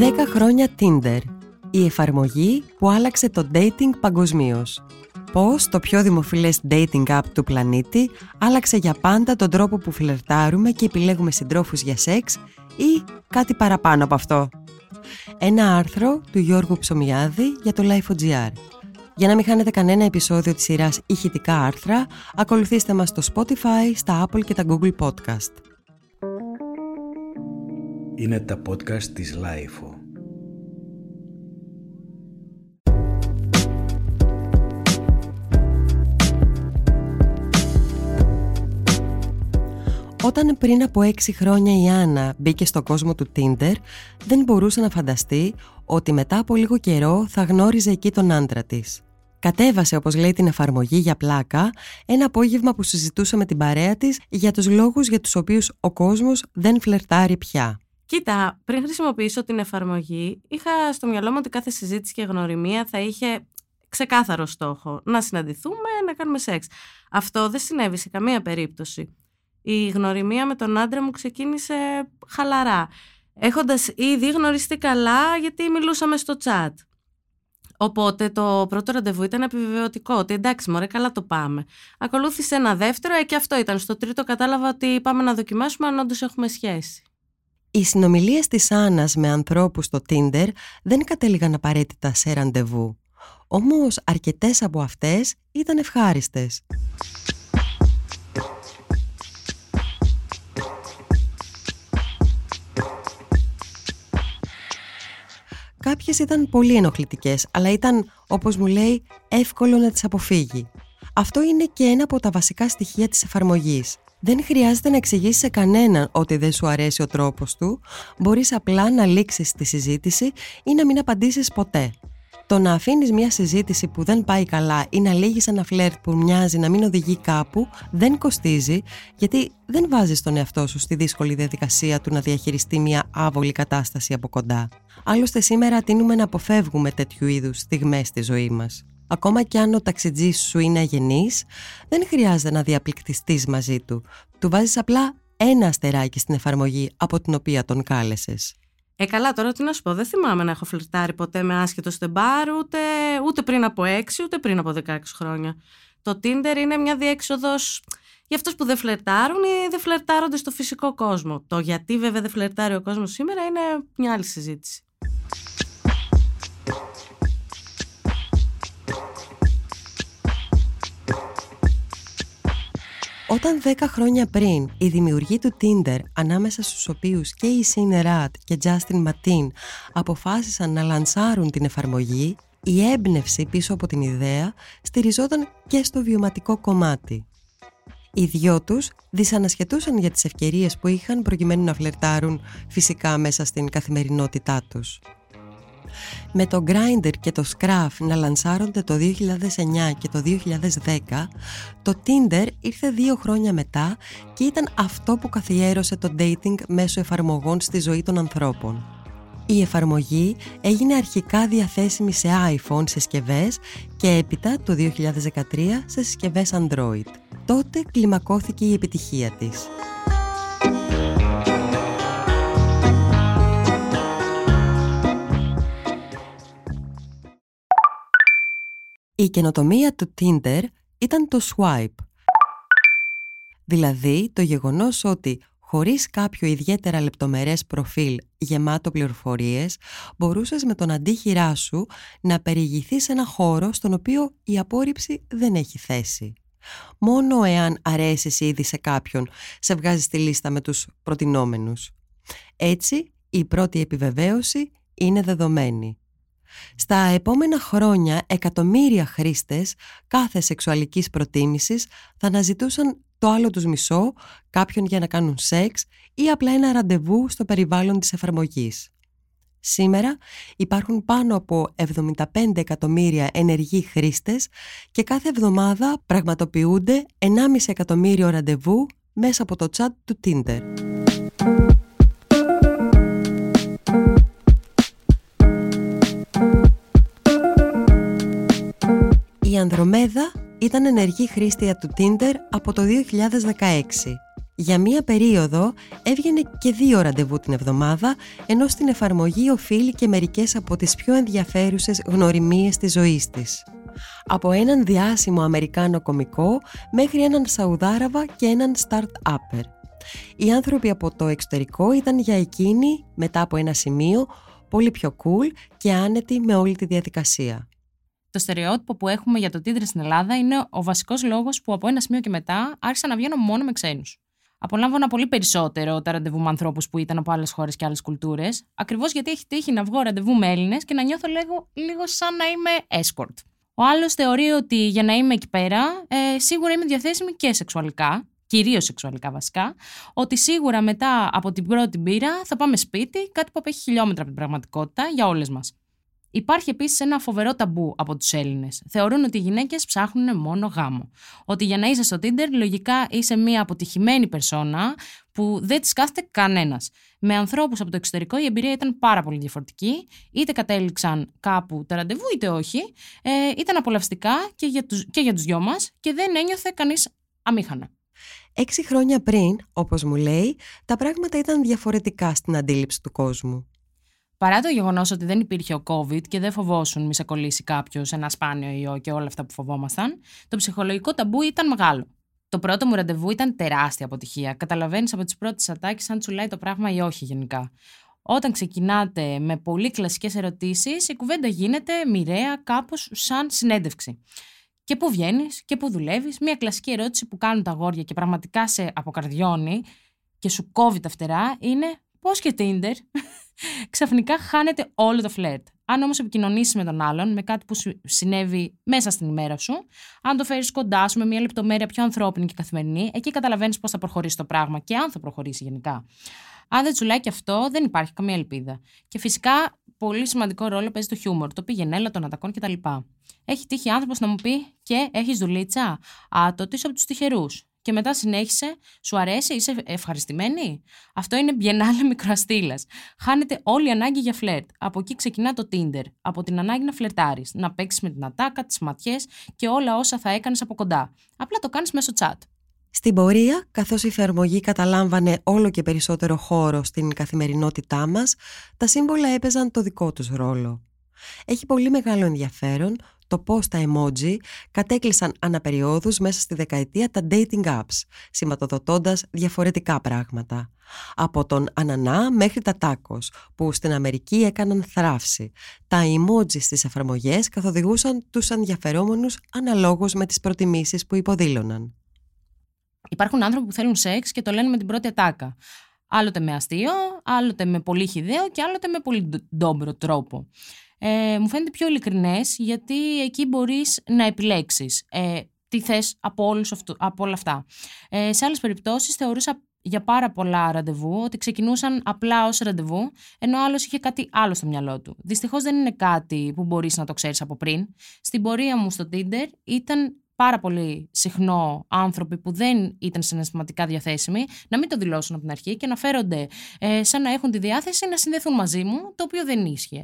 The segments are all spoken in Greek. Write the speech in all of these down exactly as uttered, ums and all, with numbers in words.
δέκα χρόνια Tinder, η εφαρμογή που άλλαξε το dating παγκοσμίως. Πώς το πιο δημοφιλές dating app του πλανήτη άλλαξε για πάντα τον τρόπο που φλερτάρουμε και επιλέγουμε συντρόφους για σεξ ή κάτι παραπάνω από αυτό. Ένα άρθρο του Γιώργου Ψωμιάδη για το λάιφο τελεία τζι άρ. Για να μην χάνετε κανένα επεισόδιο της σειράς ηχητικά άρθρα, ακολουθήστε μας στο Spotify, στα Apple και τα Google Podcast. Είναι τα podcast της λάιφο. Όταν πριν από έξι χρόνια η Άννα μπήκε στον κόσμο του Tinder, δεν μπορούσε να φανταστεί ότι μετά από λίγο καιρό θα γνώριζε εκεί τον άντρα της. Κατέβασε, όπως λέει, την εφαρμογή για πλάκα ένα απόγευμα που συζητούσε με την παρέα της για τους λόγους για τους οποίους ο κόσμος δεν φλερτάρει πια. Κοίτα, πριν χρησιμοποιήσω την εφαρμογή, είχα στο μυαλό μου ότι κάθε συζήτηση και γνωριμία θα είχε ξεκάθαρο στόχο. Να συναντηθούμε, να κάνουμε σεξ. Αυτό δεν συνέβη σε καμία περίπτωση. Η γνωριμία με τον άντρα μου ξεκίνησε χαλαρά, έχοντας ήδη γνωριστεί καλά γιατί μιλούσαμε στο chat. Οπότε το πρώτο ραντεβού ήταν επιβεβαιωτικό, ότι εντάξει μωρέ, καλά το πάμε. Ακολούθησε ένα δεύτερο, ε, και αυτό ήταν. Στο τρίτο κατάλαβα ότι πάμε να δοκιμάσουμε αν όντως έχουμε σχέση. Οι συνομιλίες της Άννας με ανθρώπους στο Tinder δεν κατέληγαν απαραίτητα σε ραντεβού. Όμως αρκετές από αυτές ήταν ευχάριστες. Κάποιες ήταν πολύ ενοχλητικές, αλλά ήταν, όπως μου λέει, εύκολο να τις αποφύγει. Αυτό είναι και ένα από τα βασικά στοιχεία της εφαρμογής. Δεν χρειάζεται να εξηγήσεις σε κανέναν ότι δεν σου αρέσει ο τρόπος του, μπορείς απλά να λήξεις τη συζήτηση ή να μην απαντήσεις ποτέ. Το να αφήνεις μια συζήτηση που δεν πάει καλά ή να λύγεις ένα φλερτ που μοιάζει να μην οδηγεί κάπου δεν κοστίζει, γιατί δεν βάζεις τον εαυτό σου στη δύσκολη διαδικασία του να διαχειριστεί μια άβολη κατάσταση από κοντά. Άλλωστε σήμερα τείνουμε να αποφεύγουμε τέτοιου είδους στιγμές στη ζωή μας. Ακόμα κι αν ο ταξιτζής σου είναι αγενής, δεν χρειάζεται να διαπληκτιστείς μαζί του. Του βάζεις απλά ένα αστεράκι στην εφαρμογή από την οποία τον κάλεσες. Ε, καλά, τώρα τι να σου πω, δεν θυμάμαι να έχω φλερτάρει ποτέ με άσχετο στεμπάρ, ούτε, ούτε πριν από έξι, ούτε πριν από δεκαέξι χρόνια. Το Tinder είναι μια διέξοδος για αυτούς που δεν φλερτάρουν ή δεν φλερτάρονται στο φυσικό κόσμο. Το γιατί βέβαια δεν φλερτάρει ο κόσμος σήμερα είναι μια άλλη συζήτηση. Όταν δέκα χρόνια πριν οι δημιουργοί του Tinder, ανάμεσα στους οποίους και η Σινεράτ και Τζάστιν Ματίν, αποφάσισαν να λανσάρουν την εφαρμογή, η έμπνευση πίσω από την ιδέα στηριζόταν και στο βιωματικό κομμάτι. Οι δυο τους δυσανασχετούσαν για τις ευκαιρίες που είχαν προκειμένου να φλερτάρουν φυσικά μέσα στην καθημερινότητά τους. Με το Grindr και το Scruff να λανσάρονται το δύο χιλιάδες εννιά και το δύο χιλιάδες δέκα, το Tinder ήρθε δύο χρόνια μετά και ήταν αυτό που καθιέρωσε το dating μέσω εφαρμογών στη ζωή των ανθρώπων. Η εφαρμογή έγινε αρχικά διαθέσιμη σε iPhone συσκευές και έπειτα το δύο χιλιάδες δεκατρία σε συσκευές Android. Τότε κλιμακώθηκε η επιτυχία της. Η καινοτομία του Tinder ήταν το swipe. Δηλαδή το γεγονός ότι χωρίς κάποιο ιδιαίτερα λεπτομερές προφίλ γεμάτο πληροφορίες μπορούσες με τον αντίχειρά σου να περιηγηθείς σε ένα χώρο στον οποίο η απόρριψη δεν έχει θέση. Μόνο εάν αρέσεις ήδη σε κάποιον σε βγάζει στη λίστα με τους προτινόμενους. Έτσι η πρώτη επιβεβαίωση είναι δεδομένη. Στα επόμενα χρόνια εκατομμύρια χρήστες κάθε σεξουαλικής προτίμησης θα αναζητούσαν το άλλο τους μισό, κάποιον για να κάνουν σεξ ή απλά ένα ραντεβού στο περιβάλλον της εφαρμογής. Σήμερα υπάρχουν πάνω από εβδομήντα πέντε εκατομμύρια ενεργοί χρήστες και κάθε εβδομάδα πραγματοποιούνται ενάμιση εκατομμύριο ραντεβού μέσα από το chat του Tinder. Η Ανδρομέδα ήταν ενεργή χρήστρια του Tinder από το δύο χιλιάδες δεκαέξι. Για μία περίοδο έβγαινε και δύο ραντεβού την εβδομάδα, ενώ στην εφαρμογή οφείλει και μερικές από τις πιο ενδιαφέρουσες γνωριμίες της ζωής της. Από έναν διάσημο Αμερικάνο κωμικό μέχρι έναν Σαουδάραβα και έναν start-upper. Οι άνθρωποι από το εξωτερικό ήταν για εκείνη, μετά από ένα σημείο, πολύ πιο cool και άνετοι με όλη τη διαδικασία. Το στερεότυπο που έχουμε για το Tinder στην Ελλάδα είναι ο βασικός λόγος που από ένα σημείο και μετά άρχισα να βγαίνω μόνο με ξένους. Απολάμβανα πολύ περισσότερο τα ραντεβού με ανθρώπους που ήταν από άλλες χώρες και άλλες κουλτούρες, ακριβώς γιατί έχει τύχει να βγω ραντεβού με Έλληνες και να νιώθω λίγο, λίγο σαν να είμαι escort. Ο άλλος θεωρεί ότι για να είμαι εκεί πέρα, ε, σίγουρα είμαι διαθέσιμη και σεξουαλικά, κυρίως σεξουαλικά βασικά, ότι σίγουρα μετά από την πρώτη μπύρα θα πάμε σπίτι, κάτι που απέχει χιλιόμετρα από την πραγματικότητα για όλες μας. Υπάρχει επίσης ένα φοβερό ταμπού από τους Έλληνες. Θεωρούν ότι οι γυναίκες ψάχνουν μόνο γάμο. Ότι για να είσαι στο Tinder, λογικά είσαι μια αποτυχημένη περσόνα που δεν της κάθεται κανένας. Με ανθρώπους από το εξωτερικό η εμπειρία ήταν πάρα πολύ διαφορετική. Είτε κατέληξαν κάπου τα ραντεβού, είτε όχι. Ε, ήταν απολαυστικά και για, τους, και για τους δυο μας και δεν ένιωθε κανείς αμήχανα. Έξι χρόνια πριν, όπως μου λέει, τα πράγματα ήταν διαφορετικά στην αντίληψη του κόσμου. Παρά το γεγονός ότι δεν υπήρχε ο COVID και δεν φοβόσουν μη σε κολλήσει κάποιος ένα σπάνιο ιό και όλα αυτά που φοβόμασταν, το ψυχολογικό ταμπού ήταν μεγάλο. Το πρώτο μου ραντεβού ήταν τεράστια αποτυχία. Καταλαβαίνεις από τις πρώτες ατάκες αν τσουλάει το πράγμα ή όχι γενικά. Όταν ξεκινάτε με πολύ κλασικές ερωτήσεις, η κουβέντα γίνεται μοιραία, κάπως σαν συνέντευξη. Και πού βγαίνεις και πού δουλεύεις, μια κλασική ερώτηση που κάνουν τα αγόρια και πραγματικά σε αποκαρδιώνει και σου κόβει τα φτερά είναι. Πώς και Tinder, ξαφνικά χάνεται όλο το φλερτ. Αν όμως επικοινωνήσεις με τον άλλον, με κάτι που σου συνέβη μέσα στην ημέρα σου, αν το φέρεις κοντά σου με μια λεπτομέρεια πιο ανθρώπινη και καθημερινή, εκεί καταλαβαίνεις πώς θα προχωρήσει το πράγμα και αν θα προχωρήσει γενικά. Αν δεν τσουλάει και αυτό, δεν υπάρχει καμία ελπίδα. Και φυσικά, πολύ σημαντικό ρόλο παίζει το χιούμορ, το πήγαινε, έλα των ατακών κτλ. Έχει τύχει άνθρωπος να μου πει και έχεις δουλίτσα. Α, τότε είσαι από τους τυχερούς. Και μετά συνέχισε, σου αρέσει, είσαι ευχαριστημένη. Αυτό είναι μπιενάλε μικροαστήλας. Χάνεται όλη η ανάγκη για φλερτ. Από εκεί ξεκινά το Tinder. Από την ανάγκη να φλερτάρεις, να παίξεις με την ατάκα, τις ματιές και όλα όσα θα έκανες από κοντά. Απλά το κάνεις μέσω chat. Στην πορεία, καθώς η εφαρμογή καταλάμβανε όλο και περισσότερο χώρο στην καθημερινότητά μας, τα σύμβολα έπαιζαν το δικό τους ρόλο. Έχει πολύ μεγάλο ενδιαφέρον το πώς τα emoji κατέκλυσαν αναπεριόδους μέσα στη δεκαετία τα dating apps, σηματοδοτώντας διαφορετικά πράγματα. Από τον ανανά μέχρι τα τάκος, που στην Αμερική έκαναν θράψη. Τα emoji στις εφαρμογές καθοδηγούσαν τους ενδιαφερόμενους αναλόγως με τις προτιμήσεις που υποδήλωναν. Υπάρχουν άνθρωποι που θέλουν σεξ και το λένε με την πρώτη ατάκα. Άλλοτε με αστείο, άλλοτε με πολύ χυδαίο και άλλοτε με πολύ ντόμπρο τρόπο. Ε, μου φαίνεται πιο ειλικρινές γιατί εκεί μπορείς να επιλέξεις ε, τι θες από, όλους αυτού, από όλα αυτά. Ε, σε άλλες περιπτώσεις θεωρούσα για πάρα πολλά ραντεβού ότι ξεκινούσαν απλά ως ραντεβού, ενώ ο άλλος είχε κάτι άλλο στο μυαλό του. Δυστυχώς δεν είναι κάτι που μπορείς να το ξέρεις από πριν. Στην πορεία μου στο Tinder ήταν πάρα πολύ συχνό άνθρωποι που δεν ήταν συναισθηματικά διαθέσιμοι να μην το δηλώσουν από την αρχή και να φέρονται ε, σαν να έχουν τη διάθεση να συνδεθούν μαζί μου, το οποίο δεν ίσχυε.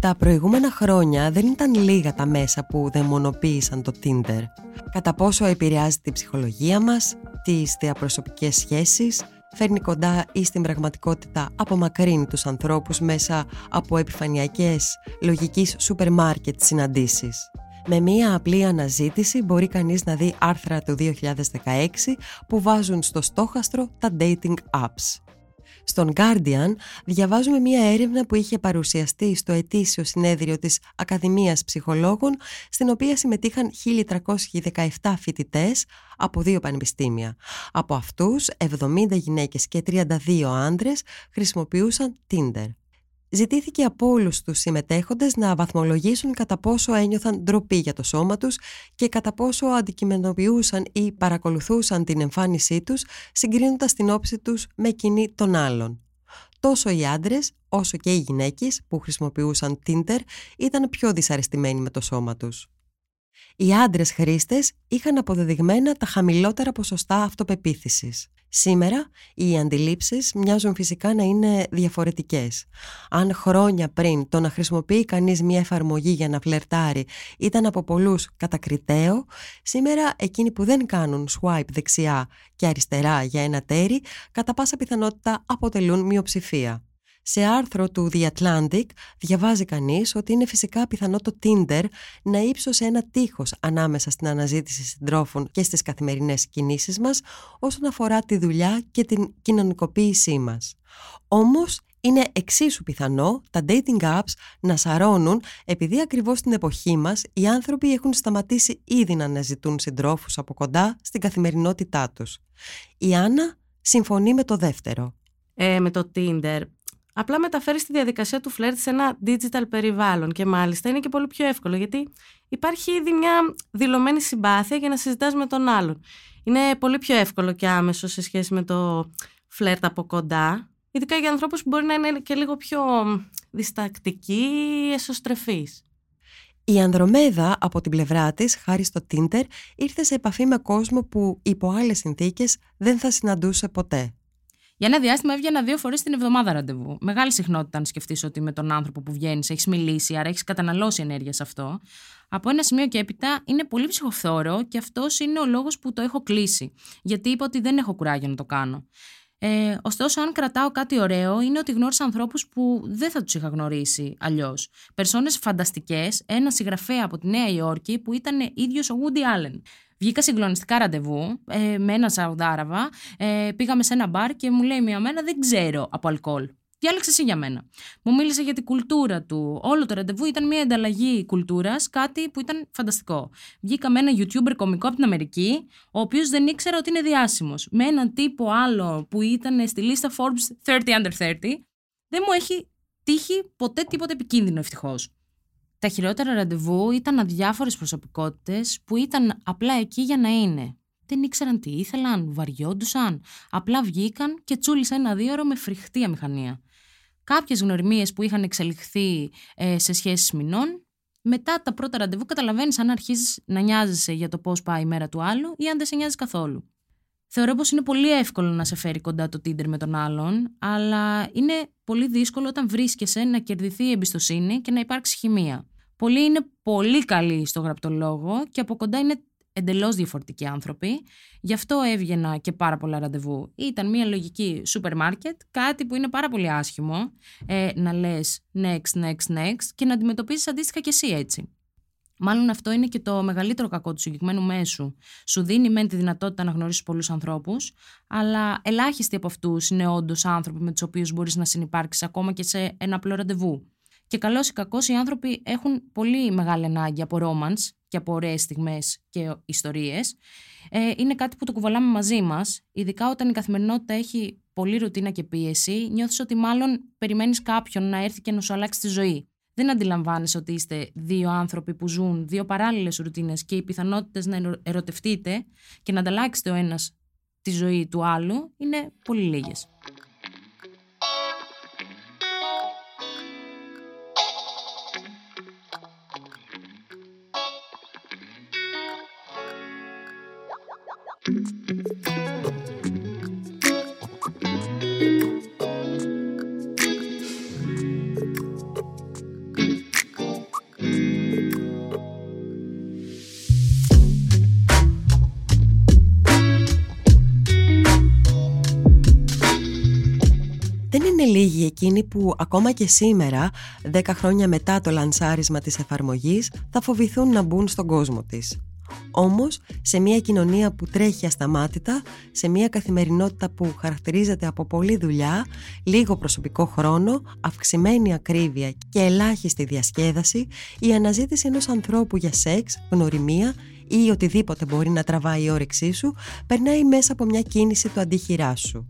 Τα προηγούμενα χρόνια δεν ήταν λίγα τα μέσα που δαιμονοποίησαν το Tinder. Κατά πόσο επηρεάζει τη ψυχολογία μας, τις διαπροσωπικές σχέσεις, φέρνει κοντά ή στην πραγματικότητα απομακρύνει τους ανθρώπους μέσα από επιφανειακές, λογικής σούπερ μάρκετ συναντήσεις. Με μία απλή αναζήτηση μπορεί κανείς να δει άρθρα του δύο χιλιάδες δεκαέξι που βάζουν στο στόχαστρο τα dating apps. Στον Guardian διαβάζουμε μία έρευνα που είχε παρουσιαστεί στο ετήσιο συνέδριο της Ακαδημίας Ψυχολόγων, στην οποία συμμετείχαν χίλιοι τριακόσιοι δεκαεπτά φοιτητές από δύο πανεπιστήμια. Από αυτούς, εβδομήντα γυναίκες και τριάντα δύο άντρες χρησιμοποιούσαν Tinder. Ζητήθηκε από όλους τους συμμετέχοντες να βαθμολογήσουν κατά πόσο ένιωθαν ντροπή για το σώμα τους και κατά πόσο αντικειμενοποιούσαν ή παρακολουθούσαν την εμφάνισή τους, συγκρίνοντας την όψη τους με εκείνη των άλλων. Τόσο οι άντρες όσο και οι γυναίκες που χρησιμοποιούσαν Tinder ήταν πιο δυσαρεστημένοι με το σώμα τους. Οι άντρες χρήστες είχαν αποδεδειγμένα τα χαμηλότερα ποσοστά αυτοπεποίθησης. Σήμερα οι αντιλήψεις μοιάζουν φυσικά να είναι διαφορετικές. Αν χρόνια πριν το να χρησιμοποιεί κανείς μια εφαρμογή για να φλερτάρει ήταν από πολλούς κατακριτέο, σήμερα εκείνοι που δεν κάνουν swipe δεξιά και αριστερά για ένα τέρι, κατά πάσα πιθανότητα αποτελούν μειοψηφία. Σε άρθρο του The Atlantic διαβάζει κανείς ότι είναι φυσικά πιθανό το Tinder να ύψωσε ένα τείχος ανάμεσα στην αναζήτηση συντρόφων και στις καθημερινές κινήσεις μας όσον αφορά τη δουλειά και την κοινωνικοποίησή μας. Όμως είναι εξίσου πιθανό τα dating apps να σαρώνουν επειδή ακριβώς στην εποχή μας οι άνθρωποι έχουν σταματήσει ήδη να αναζητούν συντρόφους από κοντά στην καθημερινότητά τους. Η Άννα συμφωνεί με το δεύτερο. Ε, με το Tinder... Απλά μεταφέρεις τη διαδικασία του φλερτ σε ένα digital περιβάλλον και μάλιστα είναι και πολύ πιο εύκολο γιατί υπάρχει ήδη μια δηλωμένη συμπάθεια για να συζητάς με τον άλλον. Είναι πολύ πιο εύκολο και άμεσο σε σχέση με το φλερτ από κοντά, ειδικά για ανθρώπους που μπορεί να είναι και λίγο πιο διστακτικοί ή εσωστρεφείς. Η Ανδρομέδα από την πλευρά της, χάρη στο Tinder, ήρθε σε επαφή με κόσμο που υπό άλλες συνθήκες δεν θα συναντούσε ποτέ. Για ένα διάστημα έβγαινα δύο φορές την εβδομάδα ραντεβού. Μεγάλη συχνότητα, αν σκεφτείς ότι με τον άνθρωπο που βγαίνεις έχεις μιλήσει, άρα έχεις καταναλώσει ενέργεια σε αυτό. Από ένα σημείο και έπειτα είναι πολύ ψυχοφθόρο και αυτός είναι ο λόγος που το έχω κλείσει. Γιατί είπα ότι δεν έχω κουράγιο να το κάνω. Ε, ωστόσο, αν κρατάω κάτι ωραίο, είναι ότι γνώρισα ανθρώπους που δεν θα τους είχα γνωρίσει αλλιώς. Περσόνες φανταστικές, ένα συγγραφέα από τη Νέα Υόρκη που ήταν ίδιος ο Woody Allen. Βγήκα συγκλονιστικά ραντεβού ε, με έναν Σαουδάραβα, ε, πήγαμε σε ένα μπαρ και μου λέει μια μέρα δεν ξέρω από αλκοόλ. Διάλεξε εσύ για μένα. Μου μίλησε για την κουλτούρα του. Όλο το ραντεβού ήταν μια ανταλλαγή κουλτούρας, κάτι που ήταν φανταστικό. Βγήκα με ένα YouTuber κωμικό από την Αμερική, ο οποίος δεν ήξερα ότι είναι διάσημος. Με έναν τύπο άλλο που ήταν στη λίστα Forbes τριάντα under τριάντα. Δεν μου έχει τύχει ποτέ τίποτα επικίνδυνο, ευτυχώς. Τα χειρότερα ραντεβού ήταν αδιάφορες προσωπικότητες που ήταν απλά εκεί για να είναι. Δεν ήξεραν τι ήθελαν, βαριόντουσαν, απλά βγήκαν και τσούλησαν ένα δύο ώρο με φρικτή αμηχανία. Κάποιες γνωριμίες που είχαν εξελιχθεί ε, σε σχέσεις μηνών, μετά τα πρώτα ραντεβού καταλαβαίνεις αν αρχίζεις να νοιάζεσαι για το πώς πάει η μέρα του άλλου ή αν δεν σε νοιάζεις καθόλου. Θεωρώ πως είναι πολύ εύκολο να σε φέρει κοντά το Tinder με τον άλλον, αλλά είναι πολύ δύσκολο όταν βρίσκεσαι να κερδιθεί η εμπιστοσύνη και να υπάρξει χημεία. Πολλοί είναι πολύ καλοί στο γραπτό λόγο και από κοντά είναι εντελώς διαφορετικοί άνθρωποι. Γι' αυτό έβγαινα και πάρα πολλά ραντεβού. Ήταν μια λογική σούπερ μάρκετ, κάτι που είναι πάρα πολύ άσχημο ε, να λες next, next, next και να αντιμετωπίσεις αντίστοιχα κι εσύ έτσι. Μάλλον αυτό είναι και το μεγαλύτερο κακό του συγκεκριμένου μέσου. Σου δίνει μεν τη δυνατότητα να γνωρίσεις πολλούς ανθρώπους, αλλά ελάχιστοι από αυτούς είναι όντως άνθρωποι με τους οποίους μπορείς να συνυπάρξεις ακόμα και σε ένα απλό ραντεβού. Και καλώς ή κακώς οι άνθρωποι έχουν πολύ μεγάλη ανάγκη από romance και από ωραίες στιγμές και ιστορίες. Ε, είναι κάτι που το κουβαλάμε μαζί μας, ειδικά όταν η καθημερινότητα έχει πολλή ρουτίνα και πίεση, νιώθεις ότι μάλλον περιμένεις κάποιον να έρθει και να σου αλλάξει τη ζωή. Δεν αντιλαμβάνεσαι ότι είστε δύο άνθρωποι που ζουν δύο παράλληλες ρουτίνες και οι πιθανότητες να ερωτευτείτε και να ανταλλάξετε ο ένας τη ζωή του άλλου είναι πολύ λίγες. Λίγοι εκείνοι που ακόμα και σήμερα, δέκα χρόνια μετά το λανσάρισμα της εφαρμογής, θα φοβηθούν να μπουν στον κόσμο της. Όμως, σε μια κοινωνία που τρέχει ασταμάτητα, σε μια καθημερινότητα που χαρακτηρίζεται από πολλή δουλειά, λίγο προσωπικό χρόνο, αυξημένη ακρίβεια και ελάχιστη διασκέδαση, η αναζήτηση ενός ανθρώπου για σεξ, γνωριμία ή οτιδήποτε μπορεί να τραβάει η όρεξή σου, περνάει μέσα από μια κίνηση του αντίχειρά σου.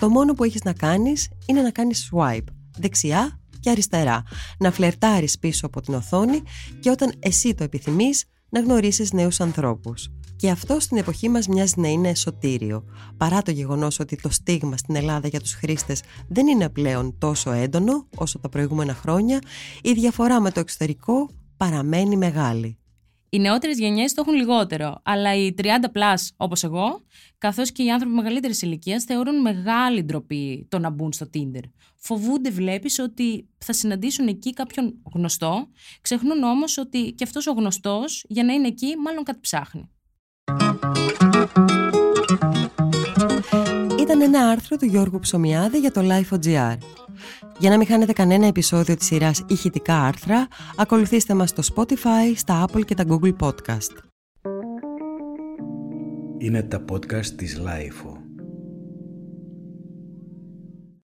Το μόνο που έχεις να κάνεις είναι να κάνεις swipe, δεξιά και αριστερά, να φλερτάρεις πίσω από την οθόνη και όταν εσύ το επιθυμείς να γνωρίσεις νέους ανθρώπους. Και αυτό στην εποχή μας μοιάζει να είναι σωτήριο, παρά το γεγονός ότι το στίγμα στην Ελλάδα για τους χρήστες δεν είναι πλέον τόσο έντονο όσο τα προηγούμενα χρόνια, η διαφορά με το εξωτερικό παραμένει μεγάλη. Οι νεότερες γενιές το έχουν λιγότερο, αλλά οι τριάντα συν, όπως εγώ, καθώς και οι άνθρωποι μεγαλύτερης ηλικίας, θεωρούν μεγάλη ντροπή το να μπουν στο Tinder. Φοβούνται, βλέπεις, ότι θα συναντήσουν εκεί κάποιον γνωστό, ξεχνούν όμως ότι και αυτός ο γνωστός, για να είναι εκεί, μάλλον κάτι ψάχνει. Ήταν ένα άρθρο του Γιώργου Ψωμιάδη για το λάιφο τελεία τζι άρ. Για να μην χάνετε κανένα επεισόδιο της σειράς ηχητικά άρθρα, ακολουθήστε μας στο Spotify, στα Apple και τα Google Podcast. Είναι τα podcast της λάιφο.